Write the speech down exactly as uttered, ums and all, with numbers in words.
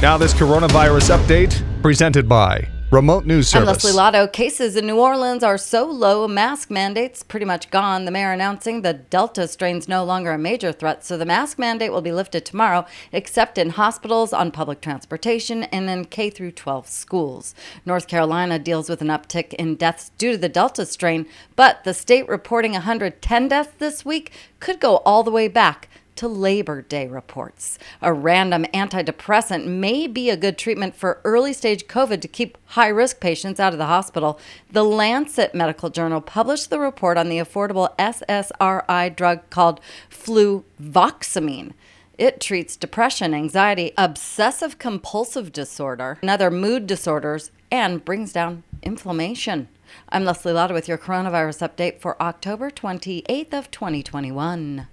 Now this coronavirus update presented by Remote News Service. I'm Leslie Lotto. Cases in New Orleans are so low, mask mandate's pretty much gone. The mayor announcing the Delta strain's no longer a major threat, so the mask mandate will be lifted tomorrow, except in hospitals, on public transportation, and in K through twelve schools. North Carolina deals with an uptick in deaths due to the Delta strain, but the state reporting one hundred ten deaths this week could go all the way back to Labor Day, reports. A random antidepressant may be a good treatment for early-stage COVID to keep high-risk patients out of the hospital. The Lancet medical journal published the report on the affordable S S R I drug called fluvoxamine. It treats depression, anxiety, obsessive-compulsive disorder, and other mood disorders, and brings down inflammation. I'm Leslie Lotto with your coronavirus update for October twenty-eighth of twenty twenty-one.